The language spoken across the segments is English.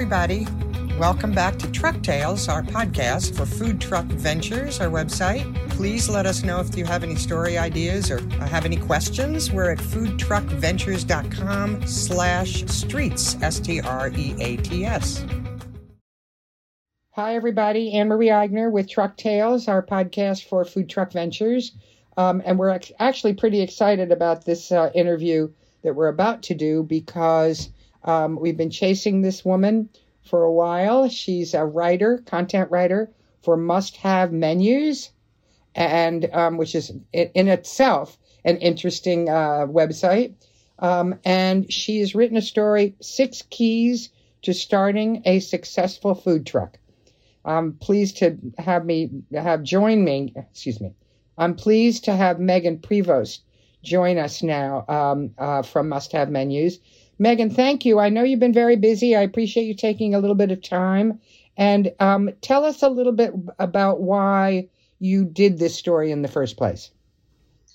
everybody. Welcome back to Truck Tales, our podcast for Food Truck Ventures, our website. Please let us know if you have any story ideas or have any questions. We're at foodtruckventures.com/streets, STREATS. Hi, everybody. Anne Marie Eigner with Truck Tales, our podcast for Food Truck Ventures. And we're actually pretty excited about this interview that we're about to do because we've been chasing this woman for a while. She's a writer, content writer for Must Have Menus, and which is in itself an interesting website. And she has written a story, 6 Keys to Starting a Successful Food Truck. I'm pleased to have Megan Prevost join us now from Must Have Menus. Megan, thank you. I know you've been very busy. I appreciate you taking a little bit of time. And tell us a little bit about why you did this story in the first place.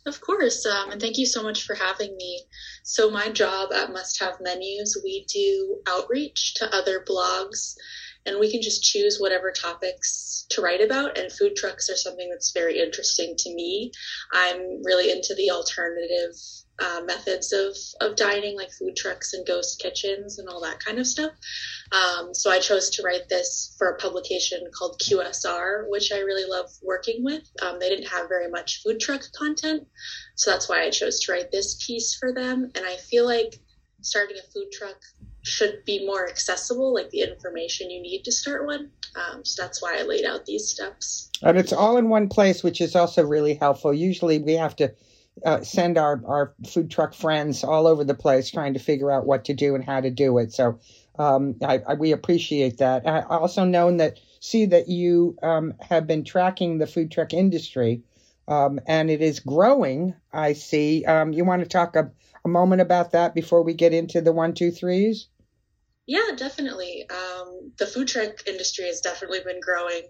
Of course, and thank you so much for having me. So my job at Must Have Menus, we do outreach to other blogs, and we can just choose whatever topics to write about, and food trucks are something that's very interesting to me. I'm really into the alternative methods of dining, like food trucks and ghost kitchens and all that kind of stuff. So I chose to write this for a publication called QSR, which I really love working with. They didn't have very much food truck content, so that's why I chose to write this piece for them. And I feel like starting a food truck should be more accessible, like the information you need to start one. So that's why I laid out these steps. And it's all in one place, which is also really helpful. Usually we have to send our food truck friends all over the place trying to figure out what to do and how to do it. So we appreciate that. I also see that you have been tracking the food truck industry and it is growing, I see. You want to talk a moment about that before we get into the 1, 2, 3s? Yeah, definitely. The food truck industry has definitely been growing.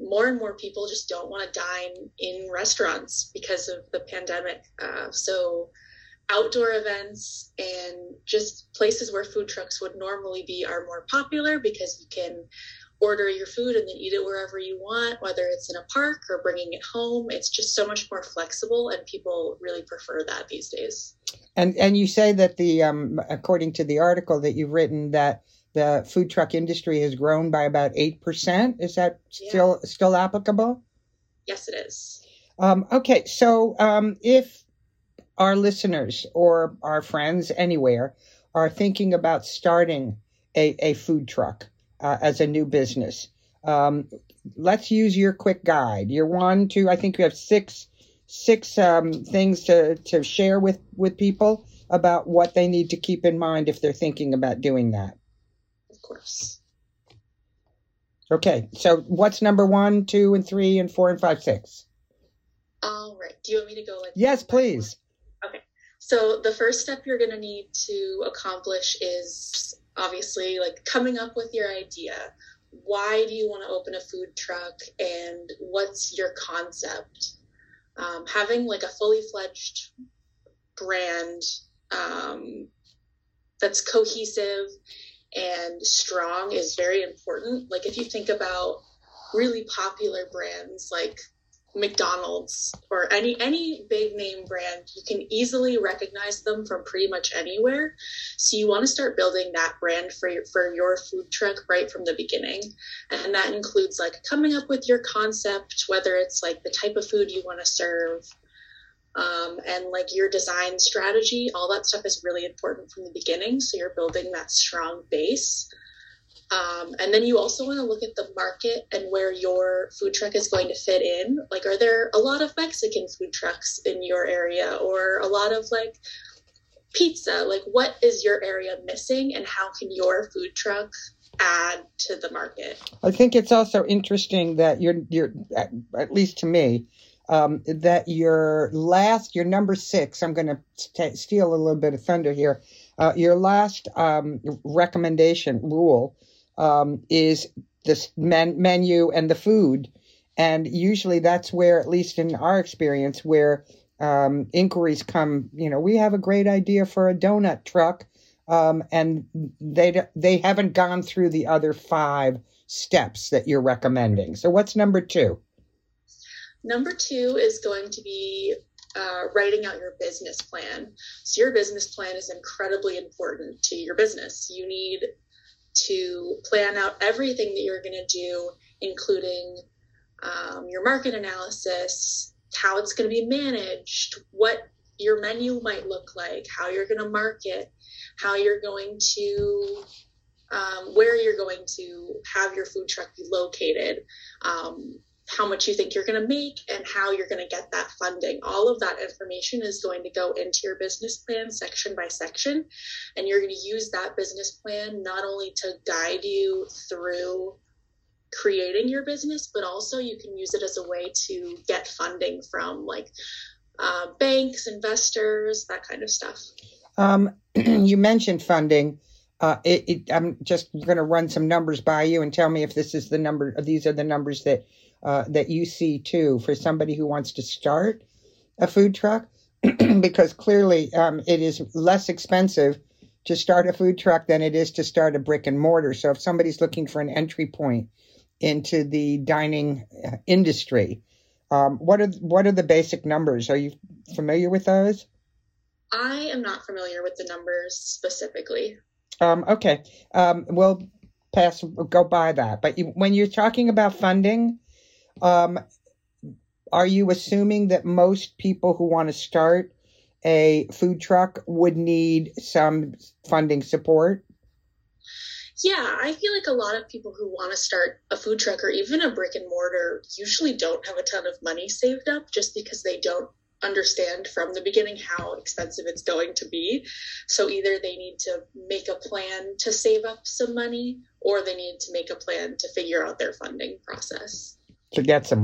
More and more people just don't want to dine in restaurants because of the pandemic. So outdoor events and just places where food trucks would normally be are more popular because you can order your food and then eat it wherever you want, whether it's in a park or bringing it home. It's just so much more flexible, and people really prefer that these days. And you say that according to the article that you've written, that the food truck industry has grown by about 8%. Is that still applicable? Yes, it is. Okay, so if our listeners or our friends anywhere are thinking about starting a food truck as a new business, let's use your quick guide. Your 1, 2, I think you have six things to share with people about what they need to keep in mind if they're thinking about doing that. Course. Okay, so what's number 1, 2, 3, 4, 5, 6? All right. Do you want me to go? Yes, please. Okay. So the first step you're going to need to accomplish is obviously coming up with your idea. Why do you want to open a food truck, and what's your concept? Having a fully fledged brand that's cohesive and strong is very important. If you think about really popular brands like McDonald's or any big name brand, you can easily recognize them from pretty much anywhere. So you want to start building that brand for your food truck right from the beginning. And that includes coming up with your concept, whether it's the type of food you want to serve, and your design strategy. All that stuff is really important from the beginning, so you're building that strong base. And then you also want to look at the market and where your food truck is going to fit in. Are there a lot of Mexican food trucks in your area, or a lot of pizza? What is your area missing, and how can your food truck add to the market? I think it's also interesting that you're at least to me, that your number 6, I'm going to steal a little bit of thunder here. Your last recommendation rule is this menu and the food. And usually that's where, at least in our experience, where inquiries come, we have a great idea for a donut truck. and they haven't gone through the other 5 steps that you're recommending. So what's number 2? Number 2 is going to be writing out your business plan. So your business plan is incredibly important to your business. You need to plan out everything that you're going to do, including your market analysis, how it's going to be managed, what your menu might look like, how you're going to market, how you're going to, where you're going to have your food truck be located, how much you think you're going to make, and how you're going to get that funding. All of that information is going to go into your business plan section by section, and you're going to use that business plan not only to guide you through creating your business, but also you can use it as a way to get funding from like banks, investors, that kind of stuff. You mentioned funding. I'm just going to run some numbers by you and tell me if this is the number. These are the numbers that that you see too for somebody who wants to start a food truck, because clearly it is less expensive to start a food truck than it is to start a brick and mortar. So if somebody's looking for an entry point into the dining industry, what are the basic numbers? Are you familiar with those? I am not familiar with the numbers specifically. Okay. We'll pass, go by that. But when you're talking about funding, are you assuming that most people who want to start a food truck would need some funding support? Yeah, I feel like a lot of people who want to start a food truck or even a brick and mortar usually don't have a ton of money saved up just because they don't understand from the beginning how expensive it's going to be. So either they need to make a plan to save up some money, or they need to make a plan to figure out their funding process. To get some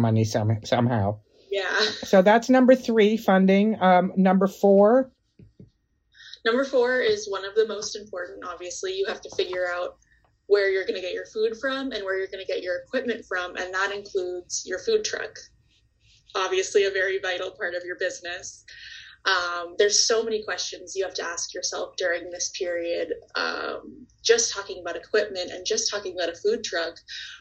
money somehow. Yeah. So that's number 3, funding. Number 4. Number 4 is one of the most important. Obviously, you have to figure out where you're going to get your food from and where you're going to get your equipment from, and that includes your food truck. Obviously, a very vital part of your business. There's so many questions you have to ask yourself during this period. Just talking about equipment and just talking about a food truck.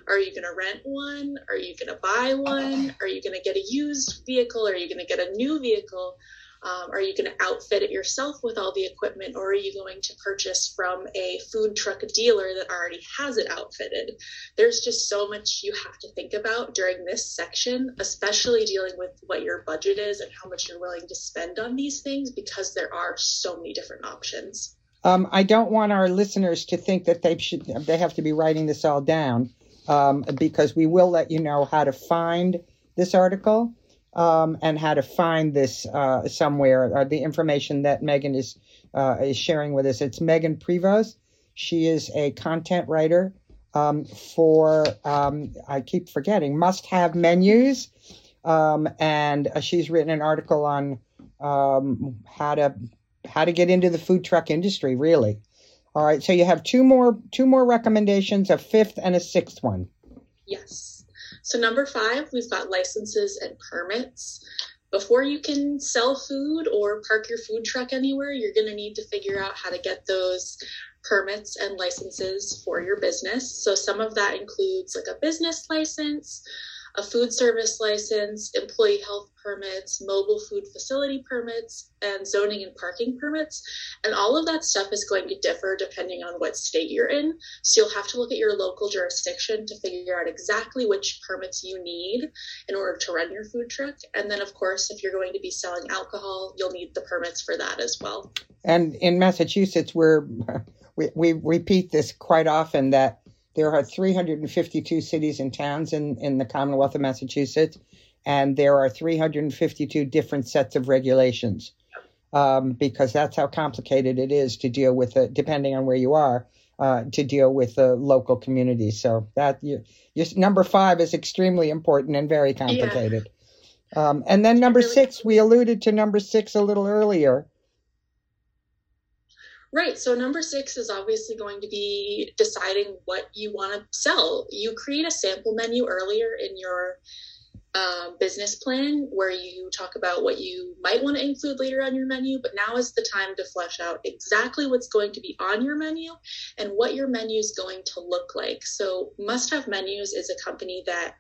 Are you going to rent one? Are you going to buy one? Are you going to get a used vehicle? Are you going to get a new vehicle? Are you going to outfit it yourself with all the equipment, or are you going to purchase from a food truck dealer that already has it outfitted? There's just so much you have to think about during this section, especially dealing with what your budget is and how much you're willing to spend on these things, because there are so many different options. I don't want our listeners to think that they have to be writing this all down, because we will let you know how to find this article. And how to find this somewhere, the information that Megan is sharing with us. It's Megan Prevost. She is a content writer for, I keep forgetting, Must Have Menus. And she's written an article on how to get into the food truck industry, really. All right, so you have two more recommendations, a 5th and a 6th one. Yes. So number 5, we've got licenses and permits. Before you can sell food or park your food truck anywhere, you're going to need to figure out how to get those permits and licenses for your business. So some of that includes like a business license, a food service license, employee health permits, mobile food facility permits, and zoning and parking permits. And all of that stuff is going to differ depending on what state you're in. So you'll have to look at your local jurisdiction to figure out exactly which permits you need in order to run your food truck. And then, of course, if you're going to be selling alcohol, you'll need the permits for that as well. And in Massachusetts, we repeat this quite often, that there are 352 cities and towns in the Commonwealth of Massachusetts, and there are 352 different sets of regulations, because that's how complicated it is to deal with it, depending on where you are, to deal with the local community. So that your number 5 is extremely important and very complicated. Yeah. And then number 6, we alluded to number 6 a little earlier. Right. So number 6 is obviously going to be deciding what you want to sell. You create a sample menu earlier in your business plan where you talk about what you might want to include later on your menu, but now is the time to flesh out exactly what's going to be on your menu and what your menu is going to look like. So Must Have Menus is a company that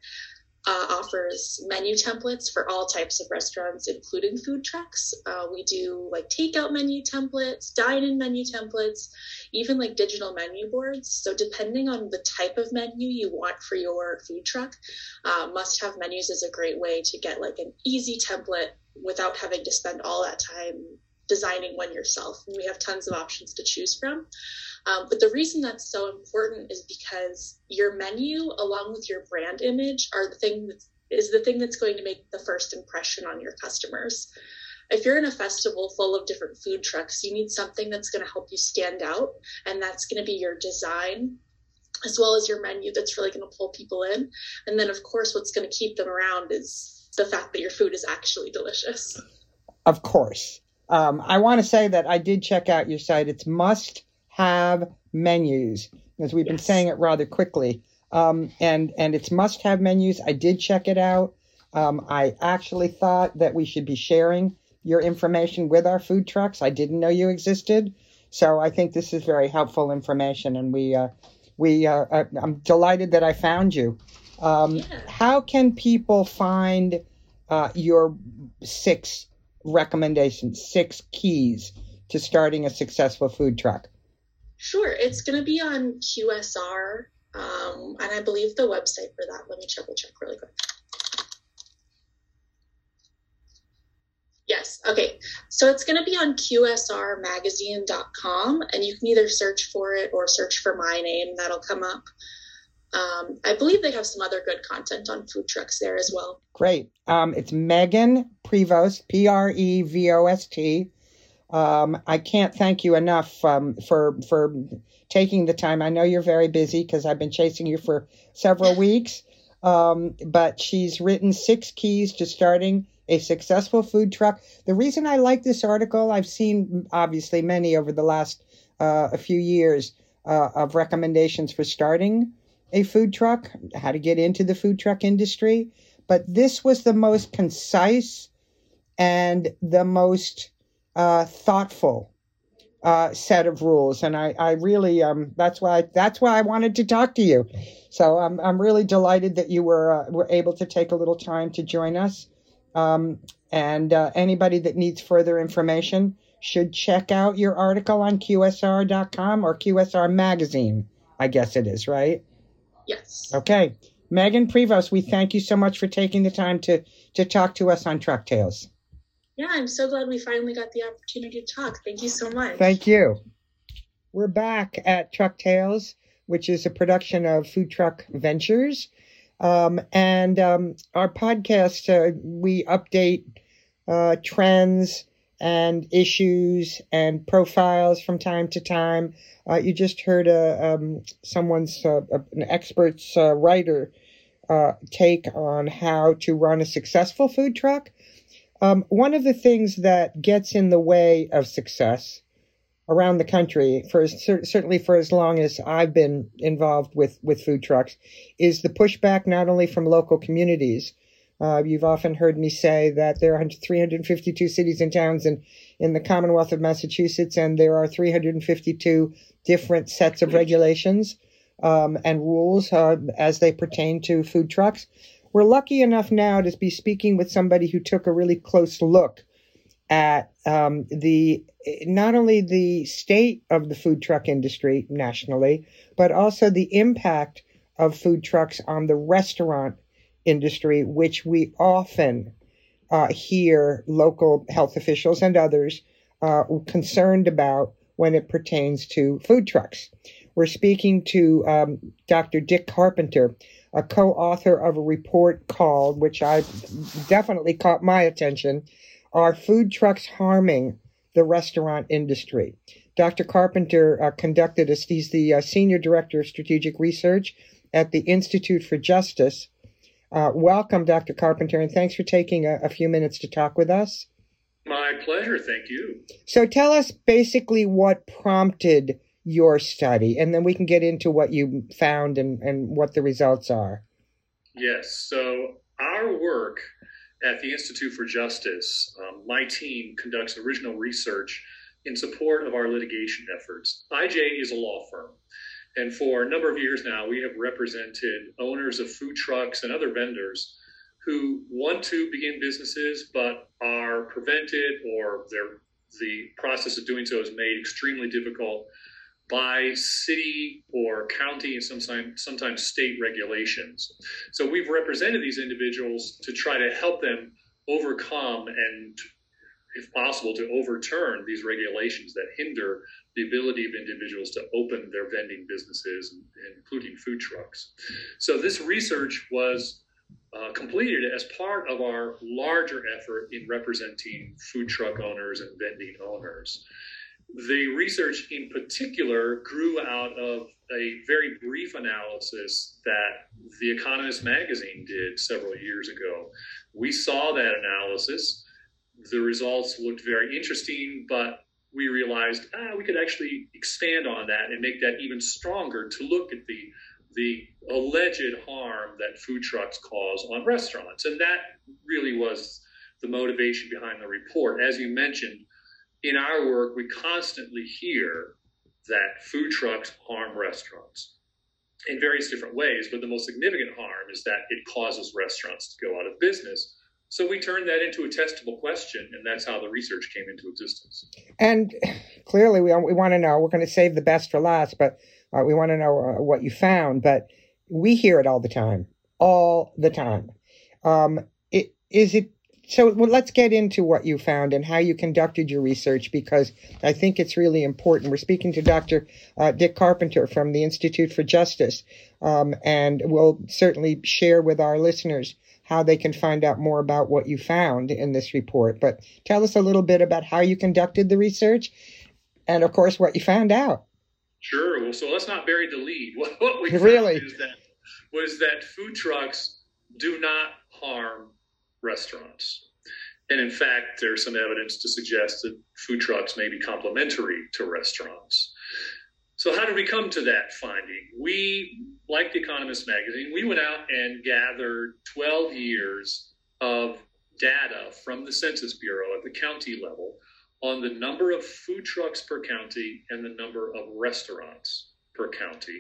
offers menu templates for all types of restaurants, including food trucks. We do like takeout menu templates, dine-in menu templates, even like digital menu boards. So depending on the type of menu you want for your food truck, Must Have Menus is a great way to get like an easy template without having to spend all that time designing one yourself. And we have tons of options to choose from. But the reason that's so important is because your menu, along with your brand image, are the thing that is the thing that's going to make the first impression on your customers. If you're in a festival full of different food trucks, you need something that's going to help you stand out, and that's going to be your design, as well as your menu that's really going to pull people in. And then, of course, what's going to keep them around is the fact that your food is actually delicious. Of course. I want to say that I did check out your site. It's Must Have Menus, as we've been saying it rather quickly, and it's Must Have Menus. I did check it out. I actually thought that we should be sharing your information with our food trucks. I didn't know you existed, so I think this is very helpful information, and I'm delighted that I found you. How can people find your 6 recommendations, 6 keys to starting a successful food truck? Sure. It's going to be on QSR, and I believe the website for that. Let me triple check really quick. Yes. Okay. So it's going to be on QSRmagazine.com, and you can either search for it or search for my name. That'll come up. I believe they have some other good content on food trucks there as well. Great. It's Megan Prevost, Prevost. I can't thank you enough for taking the time. I know you're very busy because I've been chasing you for several weeks, but she's written 6 keys to starting a successful food truck. The reason I like this article, I've seen obviously many over the last a few years of recommendations for starting a food truck, how to get into the food truck industry, but this was the most concise and the most thoughtful set of rules, and I really that's why I wanted to talk to you. So I'm really delighted that you were able to take a little time to join us. And anybody that needs further information should check out your article on QSR.com or QSR Magazine. I guess it is, right? Yes. Okay, Megan Prevost, we thank you so much for taking the time to talk to us on Truck Tales. Yeah, I'm so glad we finally got the opportunity to talk. Thank you so much. Thank you. We're back at Truck Tales, which is a production of Food Truck Ventures. And our podcast, we update trends and issues and profiles from time to time. You just heard an expert's writer take on how to run a successful food truck. One of the things that gets in the way of success around the country, certainly for as long as I've been involved with food trucks, is the pushback not only from local communities. You've often heard me say that there are 352 cities and towns in the Commonwealth of Massachusetts, and there are 352 different sets of regulations and rules as they pertain to food trucks. We're lucky enough now to be speaking with somebody who took a really close look at not only the state of the food truck industry nationally, but also the impact of food trucks on the restaurant industry, which we often hear local health officials and others concerned about when it pertains to food trucks. We're speaking to Dr. Dick Carpenter, a co-author of a report called, which I definitely caught my attention, Are Food Trucks Harming the Restaurant Industry? Dr. Carpenter he's the Senior Director of Strategic Research at the Institute for Justice. Welcome, Dr. Carpenter, and thanks for taking a few minutes to talk with us. My pleasure, thank you. So tell us basically what prompted your study, and then we can get into what you found and what the results are. Yes, so Our work at the Institute for Justice, my team conducts original research in support of our litigation efforts. IJ is a law firm, and for a number of years now, we have represented owners of food trucks and other vendors who want to begin businesses but are prevented, or the process of doing so is made extremely difficult by city or county and sometimes state regulations. So we've represented these individuals to try to help them overcome and, if possible, to overturn these regulations that hinder the ability of individuals to open their vending businesses, including food trucks. So this research was completed as part of our larger effort in representing food truck owners and vending owners. The research in particular grew out of a very brief analysis that The Economist magazine did several years ago. We saw that analysis. The results looked very interesting, but we realized we could actually expand on that and make that even stronger to look at the alleged harm that food trucks cause on restaurants. And that really was the motivation behind the report. As you mentioned, in our work, we constantly hear that food trucks harm restaurants in various different ways, but the most significant harm is that it causes restaurants to go out of business. So we turned that into a testable question, and that's how the research came into existence. And clearly, we want to know, we're going to save the best for last, but we want to know what you found, but we hear it all the time, So well, let's get into what you found and how you conducted your research, because I think it's really important. We're speaking to Dr. Dick Carpenter from the Institute for Justice, and we'll certainly share with our listeners how they can find out more about what you found in this report. But tell us a little bit about how you conducted the research and, of course, what you found out. Sure. Well, so let's not bury the lead. What we really found was that food trucks do not harm restaurants. And in fact, there's some evidence to suggest that food trucks may be complementary to restaurants. So how did we come to that finding? We, like The Economist magazine, we went out and gathered 12 years of data from the Census Bureau at the county level on the number of food trucks per county and the number of restaurants per county.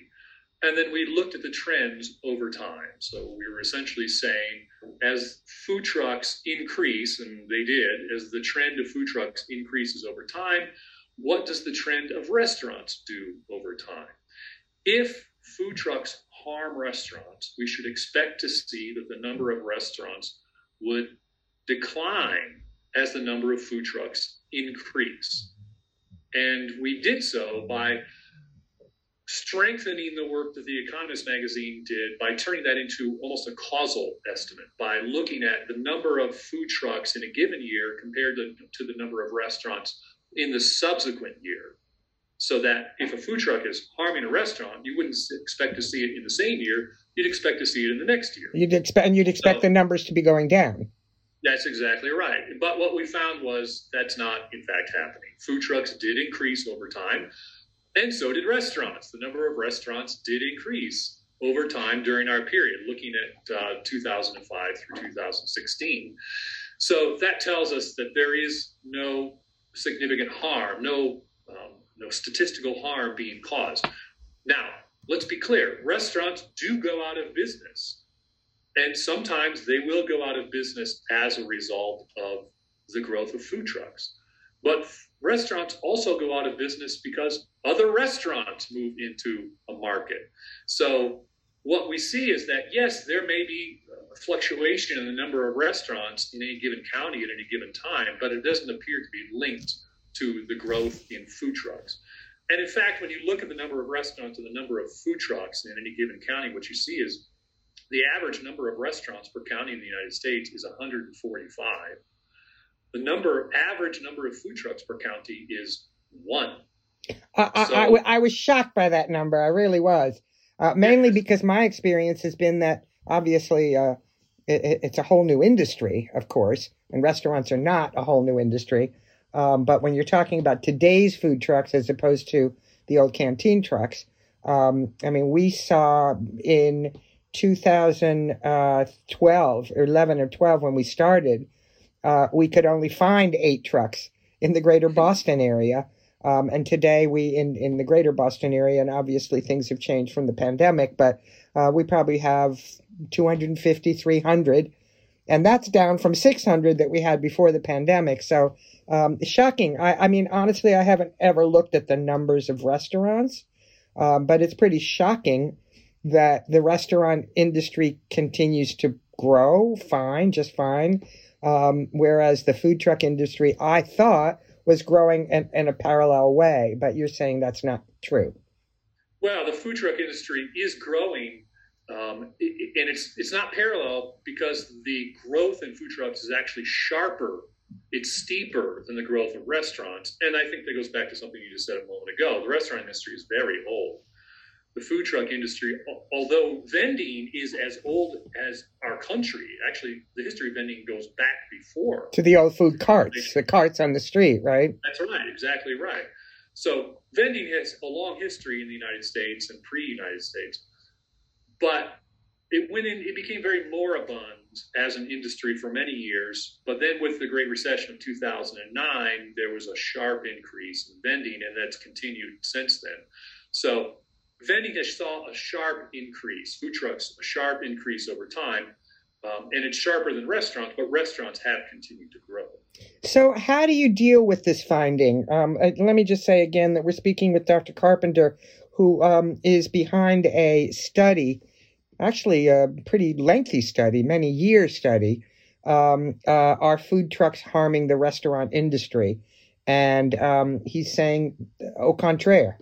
And then we looked at the trends over time. So we were essentially saying, as food trucks increase, and they did, as the trend of food trucks increases over time, what does the trend of restaurants do over time? If food trucks harm restaurants, we should expect to see that the number of restaurants would decline as the number of food trucks increase. And we did so by strengthening the work that The Economist magazine did by turning that into almost a causal estimate, by looking at the number of food trucks in a given year compared to the number of restaurants in the subsequent year. So that if a food truck is harming a restaurant, you wouldn't expect to see it in the same year. You'd expect to see it in the next year. You'd expect the numbers to be going down. That's exactly right. But what we found was that's not, in fact, happening. Food trucks did increase over time. And so did restaurants. The number of restaurants did increase over time during our period, looking at 2005 through 2016. So that tells us that there is no significant harm, no statistical harm being caused. Now, let's be clear. Restaurants do go out of business, and sometimes they will go out of business as a result of the growth of food trucks. But restaurants also go out of business because other restaurants move into a market. So what we see is that, yes, there may be a fluctuation in the number of restaurants in any given county at any given time, but it doesn't appear to be linked to the growth in food trucks. And in fact, when you look at the number of restaurants and the number of food trucks in any given county, what you see is the average number of restaurants per county in the United States is 145. The average number of food trucks per county is 1. I was shocked by that number. I really was, mainly because my experience has been that obviously it's a whole new industry, of course, and restaurants are not a whole new industry. But when you're talking about today's food trucks as opposed to the old canteen trucks, I mean, we saw in 2012, or 11 or 12 when we started, we could only find 8 trucks in the greater Boston area. And today we in the greater Boston area, and obviously things have changed from the pandemic, but we probably have 250, 300. And that's down from 600 that we had before the pandemic. So shocking. I mean, honestly, I haven't ever looked at the numbers of restaurants, but it's pretty shocking that the restaurant industry continues to grow fine, just fine. Whereas the food truck industry, I thought, was growing in a parallel way, but you're saying that's not true. Well, the food truck industry is growing, and it's not parallel because the growth in food trucks is actually sharper. It's steeper than the growth of restaurants. And I think that goes back to something you just said a moment ago. The restaurant industry is very old. The food truck industry, although vending is as old as our country, actually the history of vending goes back before. To the old food carts, the carts on the street, right? That's right, exactly right. So vending has a long history in the United States and pre-United States, but it became very moribund as an industry for many years. But then with the Great Recession of 2009, there was a sharp increase in vending, and that's continued since then. So vending has saw a sharp increase, food trucks, a sharp increase over time, and it's sharper than restaurants, but restaurants have continued to grow. So how do you deal with this finding? Let me just say again that we're speaking with Dr. Carpenter, who is behind a study, actually a pretty lengthy study, many-year study, Are Food Trucks Harming the Restaurant Industry? And he's saying, au contraire.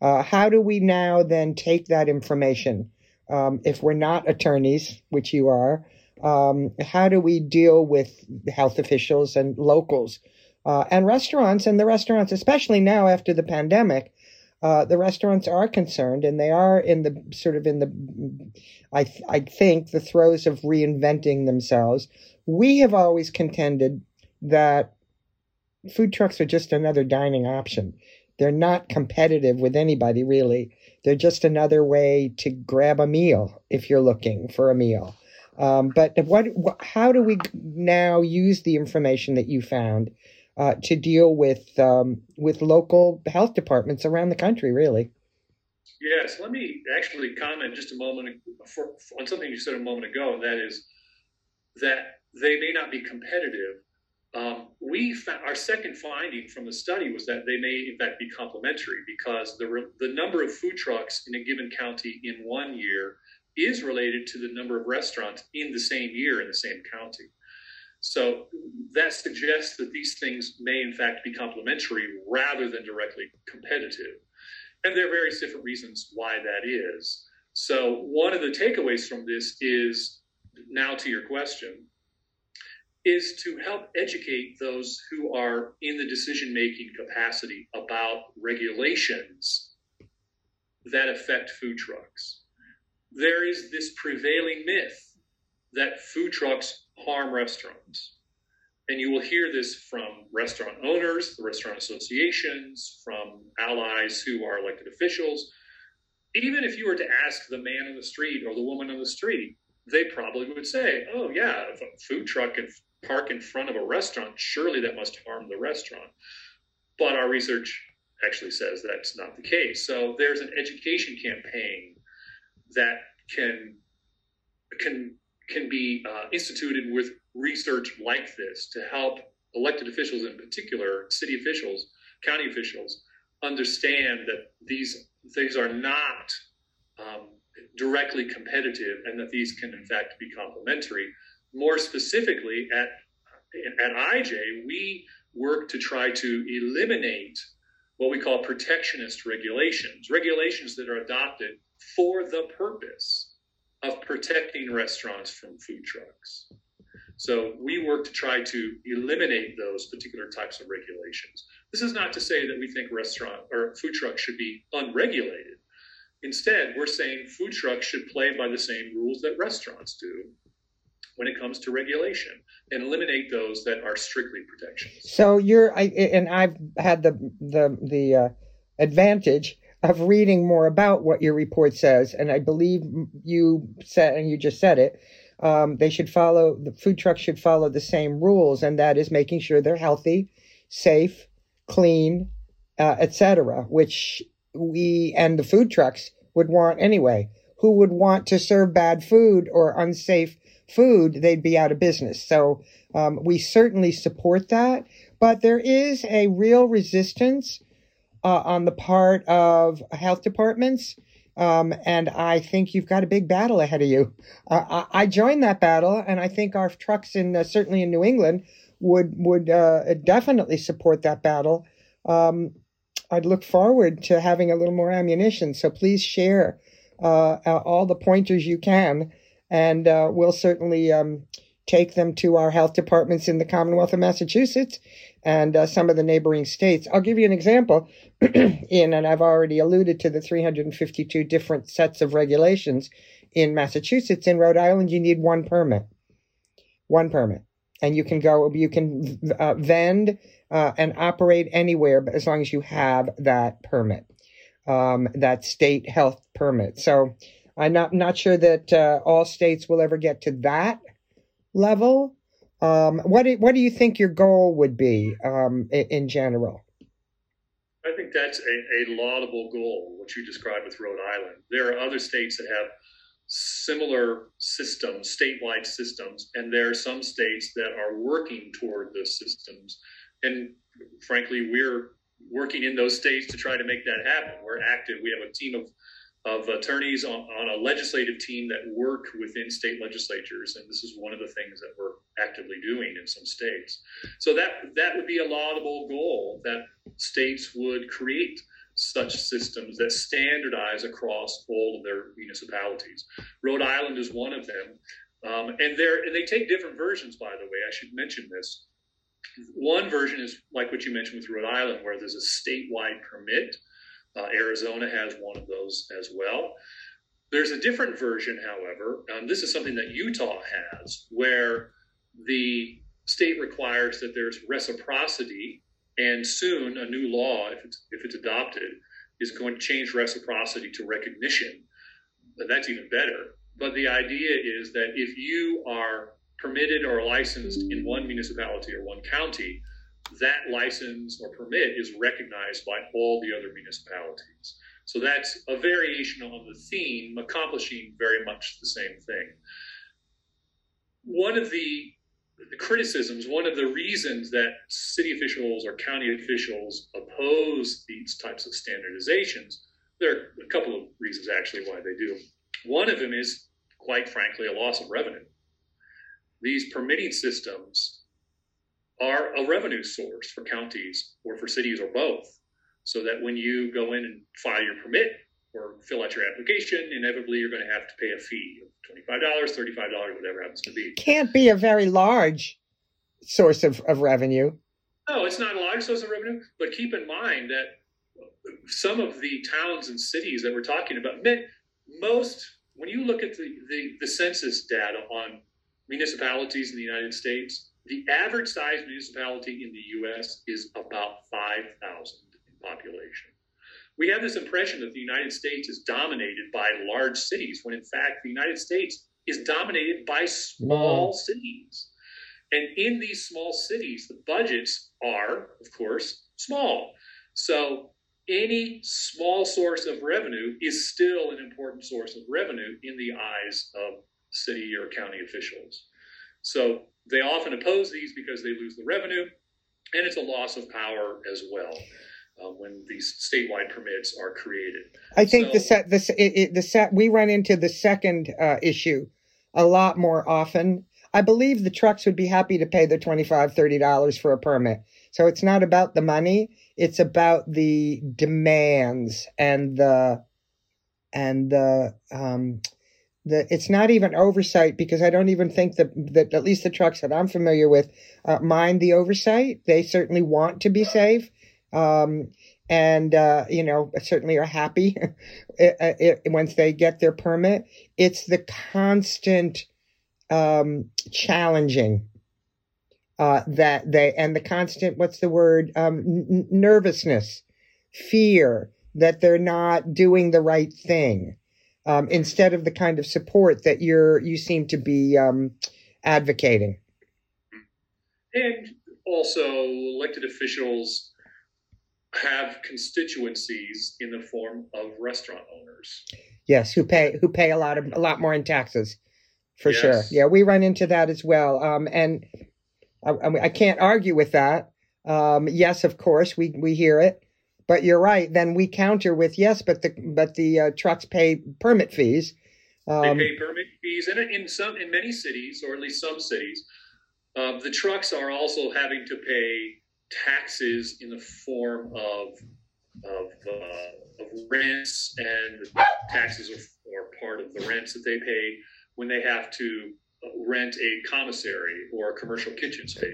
How do we now then take that information? If we're not attorneys, which you are, how do we deal with health officials and locals and restaurants? And the restaurants, especially now after the pandemic, the restaurants are concerned, and they are in the sort of in the, I think, the throes of reinventing themselves. We have always contended that food trucks are just another dining option. They're not competitive with anybody, really. They're just another way to grab a meal if you're looking for a meal. But how do we now use the information that you found to deal with local health departments around the country, really? Yes, let me actually comment just a moment on something you said a moment ago, and that is that they may not be competitive. We found, our second finding from the study was that they may in fact be complementary, because the number of food trucks in a given county in one year is related to the number of restaurants in the same year in the same county. So that suggests that these things may in fact be complementary rather than directly competitive. And there are various different reasons why that is. So one of the takeaways from this is, now to your question, is to help educate those who are in the decision-making capacity about regulations that affect food trucks. There is this prevailing myth that food trucks harm restaurants. And you will hear this from restaurant owners, the restaurant associations, from allies who are elected officials. Even if you were to ask the man on the street or the woman on the street, they probably would say, oh yeah, if a food truck can park in front of a restaurant, surely that must harm the restaurant. But our research actually says that's not the case. So there's an education campaign that can be instituted with research like this to help elected officials in particular, city officials, county officials, understand that these things are not directly competitive, and that these can in fact be complementary. More specifically, at IJ, we work to try to eliminate what we call protectionist regulations, regulations that are adopted for the purpose of protecting restaurants from food trucks. So we work to try to eliminate those particular types of regulations. This is not to say that we think restaurant or food trucks should be unregulated. Instead, we're saying food trucks should play by the same rules that restaurants do when it comes to regulation, and eliminate those that are strictly protectionist. So I've had the advantage of reading more about what your report says. And I believe you said, and you just said it, they should follow, the food trucks should follow the same rules, and that is making sure they're healthy, safe, clean, etc., which we and the food trucks would want anyway. Who would want to serve bad food or unsafe food? They'd be out of business. So we certainly support that. But there is a real resistance on the part of health departments. And I think you've got a big battle ahead of you. I joined that battle, and I think our trucks in certainly in New England would definitely support that battle. I'd look forward to having a little more ammunition. So please share all the pointers you can, and we'll certainly take them to our health departments in the Commonwealth of Massachusetts and some of the neighboring states. I'll give you an example and I've already alluded to the 352 different sets of regulations in Massachusetts. In Rhode Island, you need one permit, and you can go, vend and operate anywhere, but as long as you have that permit, that state health permit. So I'm not sure that all states will ever get to that level. What do you think your goal would be in general? I think that's a laudable goal, what you described with Rhode Island. There are other states that have similar systems, statewide systems, and there are some states that are working toward those systems. And frankly, we're working in those states to try to make that happen. We're active. We have a team of attorneys on a legislative team that work within state legislatures. And this is one of the things that we're actively doing in some states. So that would be a laudable goal, that states would create such systems that standardize across all of their municipalities. Rhode Island is one of them. And they take different versions, by the way. I should mention this. One version is like what you mentioned with Rhode Island, where there's a statewide permit. Arizona has one of those as well. There's a different version, however, this is something that Utah has, where the state requires that there's reciprocity, and soon a new law, if it's adopted, is going to change reciprocity to recognition. And that's even better. But the idea is that if you are permitted or licensed in one municipality or one county, that license or permit is recognized by all the other municipalities. So that's a variation on the theme, accomplishing very much the same thing. One of the criticisms, one of the reasons that city officials or county officials oppose these types of standardizations, there are a couple of reasons actually why they do. One of them is, quite frankly, a loss of revenue. These permitting systems are a revenue source for counties or for cities or both, so that when you go in and file your permit or fill out your application, inevitably you're going to have to pay a fee of $25, $35, whatever it happens to be. Can't be a very large source of revenue. No, it's not a large source of revenue, but keep in mind that some of the towns and cities that we're talking about, most, when you look at the census data on municipalities in the United States, the average size municipality in the US is about 5,000 in population. We have this impression that the United States is dominated by large cities, when in fact the United States is dominated by small cities. And in these small cities, the budgets are, of course, small. So any small source of revenue is still an important source of revenue in the eyes of city or county officials. So they often oppose these because they lose the revenue, and it's a loss of power as well when these statewide permits are created. I think we run into the second issue a lot more often. I believe the trucks would be happy to pay the $25, $30 for a permit. So it's not about the money; it's about the demands and it's not even oversight, because I don't even think that at least the trucks that I'm familiar with mind the oversight. They certainly want to be safe and certainly are happy once they get their permit. It's the constant challenging that they, and the constant, nervousness, fear, that they're not doing the right thing, instead of the kind of support that you seem to be advocating. And also, elected officials have constituencies in the form of restaurant owners. Yes, who pay a lot more in taxes, for yes. Sure. Yeah, we run into that as well, and I can't argue with that. Yes, of course, we hear it, but you're right. Then we counter with yes, but the trucks pay permit fees. They pay permit fees, and in many cities, or at least some cities, the trucks are also having to pay taxes in the form of rents, and taxes are part of the rents that they pay when they have to rent a commissary or a commercial kitchen space.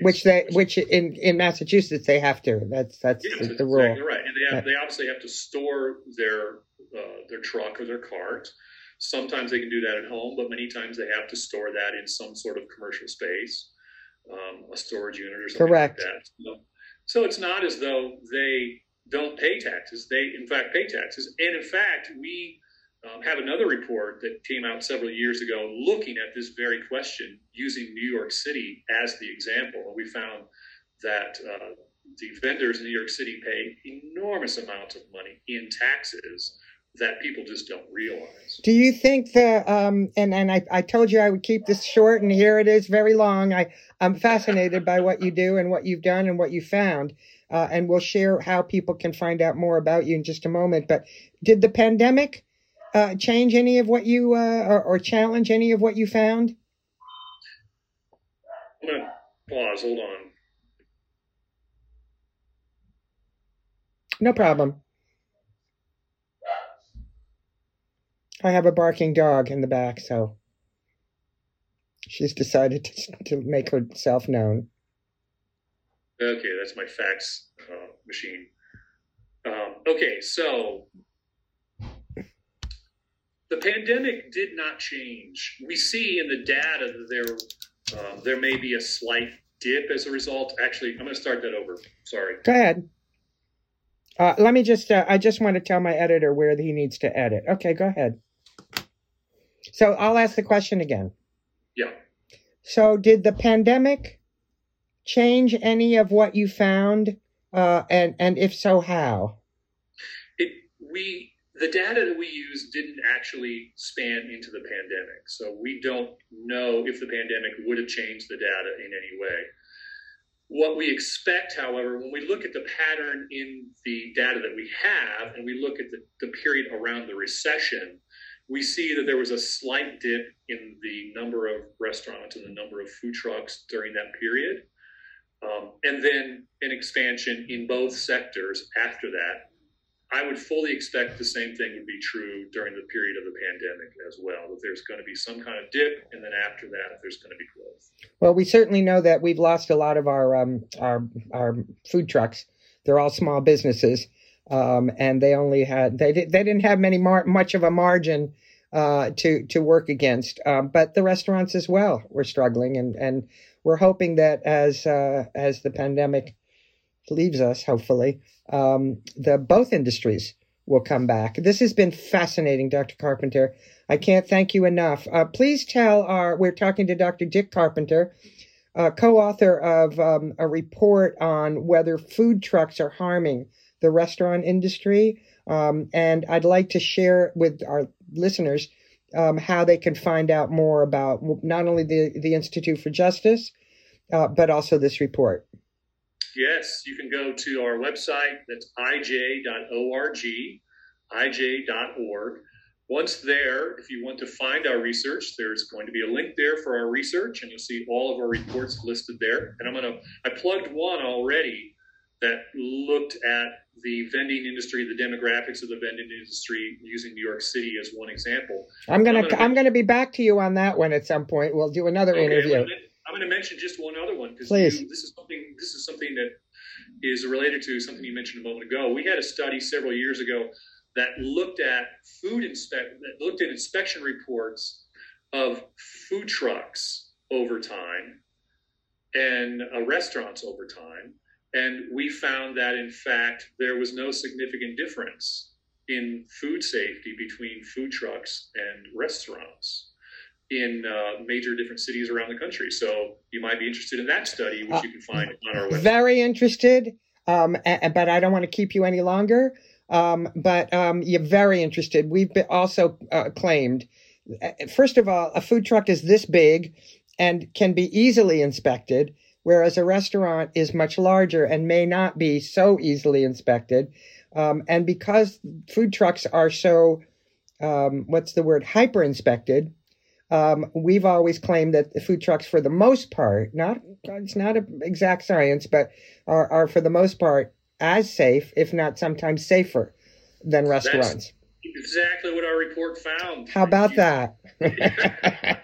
Which in Massachusetts they have to. That's yes, the rule. Exactly right, and they obviously have to store their truck or their cart. Sometimes they can do that at home, but many times they have to store that in some sort of commercial space, a storage unit or something Correct. Like that. So it's not as though they don't pay taxes. They, in fact, pay taxes. And in fact, we have another report that came out several years ago looking at this very question, using New York City as the example. And we found that the vendors in New York City pay enormous amounts of money in taxes that people just don't realize. Do you think that, and I told you I would keep this short, and here it is, very long. I'm fascinated by what you do and what you've done and what you found, and we'll share how people can find out more about you in just a moment. But did the pandemic change any of what you, or challenge any of what you found? I'm going to pause, hold on. No problem. I have a barking dog in the back, so she's decided to make herself known. Okay, that's my fax machine. Okay, so the pandemic did not change. We see in the data that there may be a slight dip as a result. Actually, I'm going to start that over. Sorry. Go ahead. Let me just, I just want to tell my editor where he needs to edit. Okay, go ahead. So I'll ask the question again. Yeah. So did the pandemic change any of what you found, and if so, how? The data that we use didn't actually span into the pandemic, so we don't know if the pandemic would have changed the data in any way. What we expect, however, when we look at the pattern in the data that we have, and we look at the period around the recession, we see that there was a slight dip in the number of restaurants and the number of food trucks during that period, and then an expansion in both sectors after that. I would fully expect the same thing would be true during the period of the pandemic as well, that there's going to be some kind of dip, and then after that, there's going to be growth. Well, we certainly know that we've lost a lot of our food trucks. They're all small businesses, and they only had they didn't have much of a margin to work against. But the restaurants as well were struggling, and we're hoping that as the pandemic leaves us, hopefully, both industries will come back. This has been fascinating, Dr. Carpenter. I can't thank you enough. Please tell we're talking to Dr. Dick Carpenter, co-author of a report on whether food trucks are harming the restaurant industry. And I'd like to share with our listeners how they can find out more about not only the Institute for Justice, but also this report. Yes, you can go to our website. That's ij.org. Once there, if you want to find our research, there's going to be a link there for our research, and you'll see all of our reports listed there. And I plugged one already that looked at the vending industry, the demographics of the vending industry, using New York City as one example. I'm gonna be back to you on that one at some point. We'll do another interview. I'm going to mention just one other one because this is something that is related to something you mentioned a moment ago. We had a study several years ago that looked at inspection reports of food trucks over time and restaurants over time, and we found that in fact there was no significant difference in food safety between food trucks and restaurants in major different cities around the country. So you might be interested in that study, which you can find on our website. Very interested, but I don't want to keep you any longer. But you're very interested. We've been also claimed, first of all, a food truck is this big and can be easily inspected, whereas a restaurant is much larger and may not be so easily inspected. And because food trucks are so, hyper-inspected, we've always claimed that the food trucks, for the most part, it's not an exact science, but are for the most part as safe, if not sometimes safer, than restaurants. That's exactly what our report found. How about that?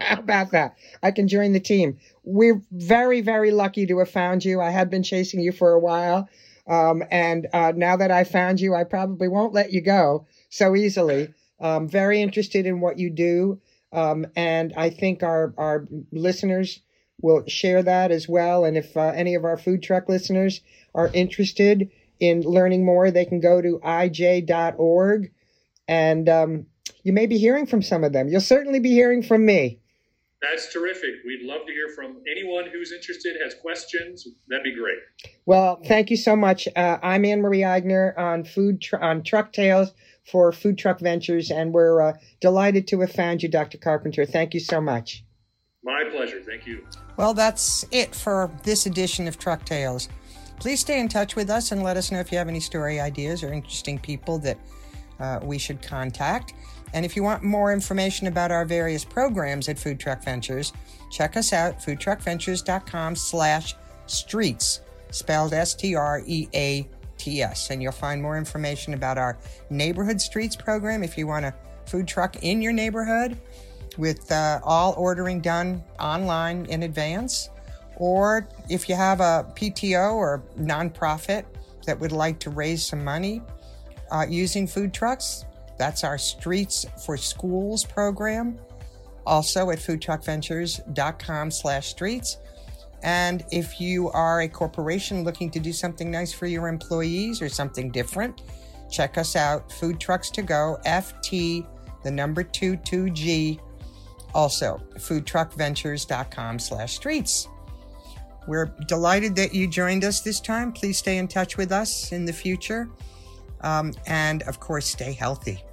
How about that? I can join the team. We're very, very lucky to have found you. I had been chasing you for a while. And now that I found you, I probably won't let you go so easily. Very interested in what you do. And I think our listeners will share that as well. And if any of our food truck listeners are interested in learning more, they can go to ij.org, and you may be hearing from some of them. You'll certainly be hearing from me. That's terrific. We'd love to hear from anyone who's interested, has questions. That'd be great. Well, thank you so much. I'm Anne Marie Eigner on Truck Tales for Food Truck Ventures, and we're delighted to have found you, Dr. Carpenter. Thank you so much. My pleasure. Thank you. Well, that's it for this edition of Truck Tales. Please stay in touch with us and let us know if you have any story ideas or interesting people that we should contact. And if you want more information about our various programs at Food Truck Ventures, check us out, foodtruckventures.com/streets, spelled STREATS. And you'll find more information about our Neighborhood Streets program if you want a food truck in your neighborhood, with all ordering done online in advance. Or if you have a PTO or nonprofit that would like to raise some money using food trucks, that's our Streets for Schools program, also at foodtruckventures.com/streets. And if you are a corporation looking to do something nice for your employees or something different, check us out, Food Trucks to Go, FT, 2G, also foodtruckventures.com/streets. We're delighted that you joined us this time. Please stay in touch with us in the future. And of course, stay healthy.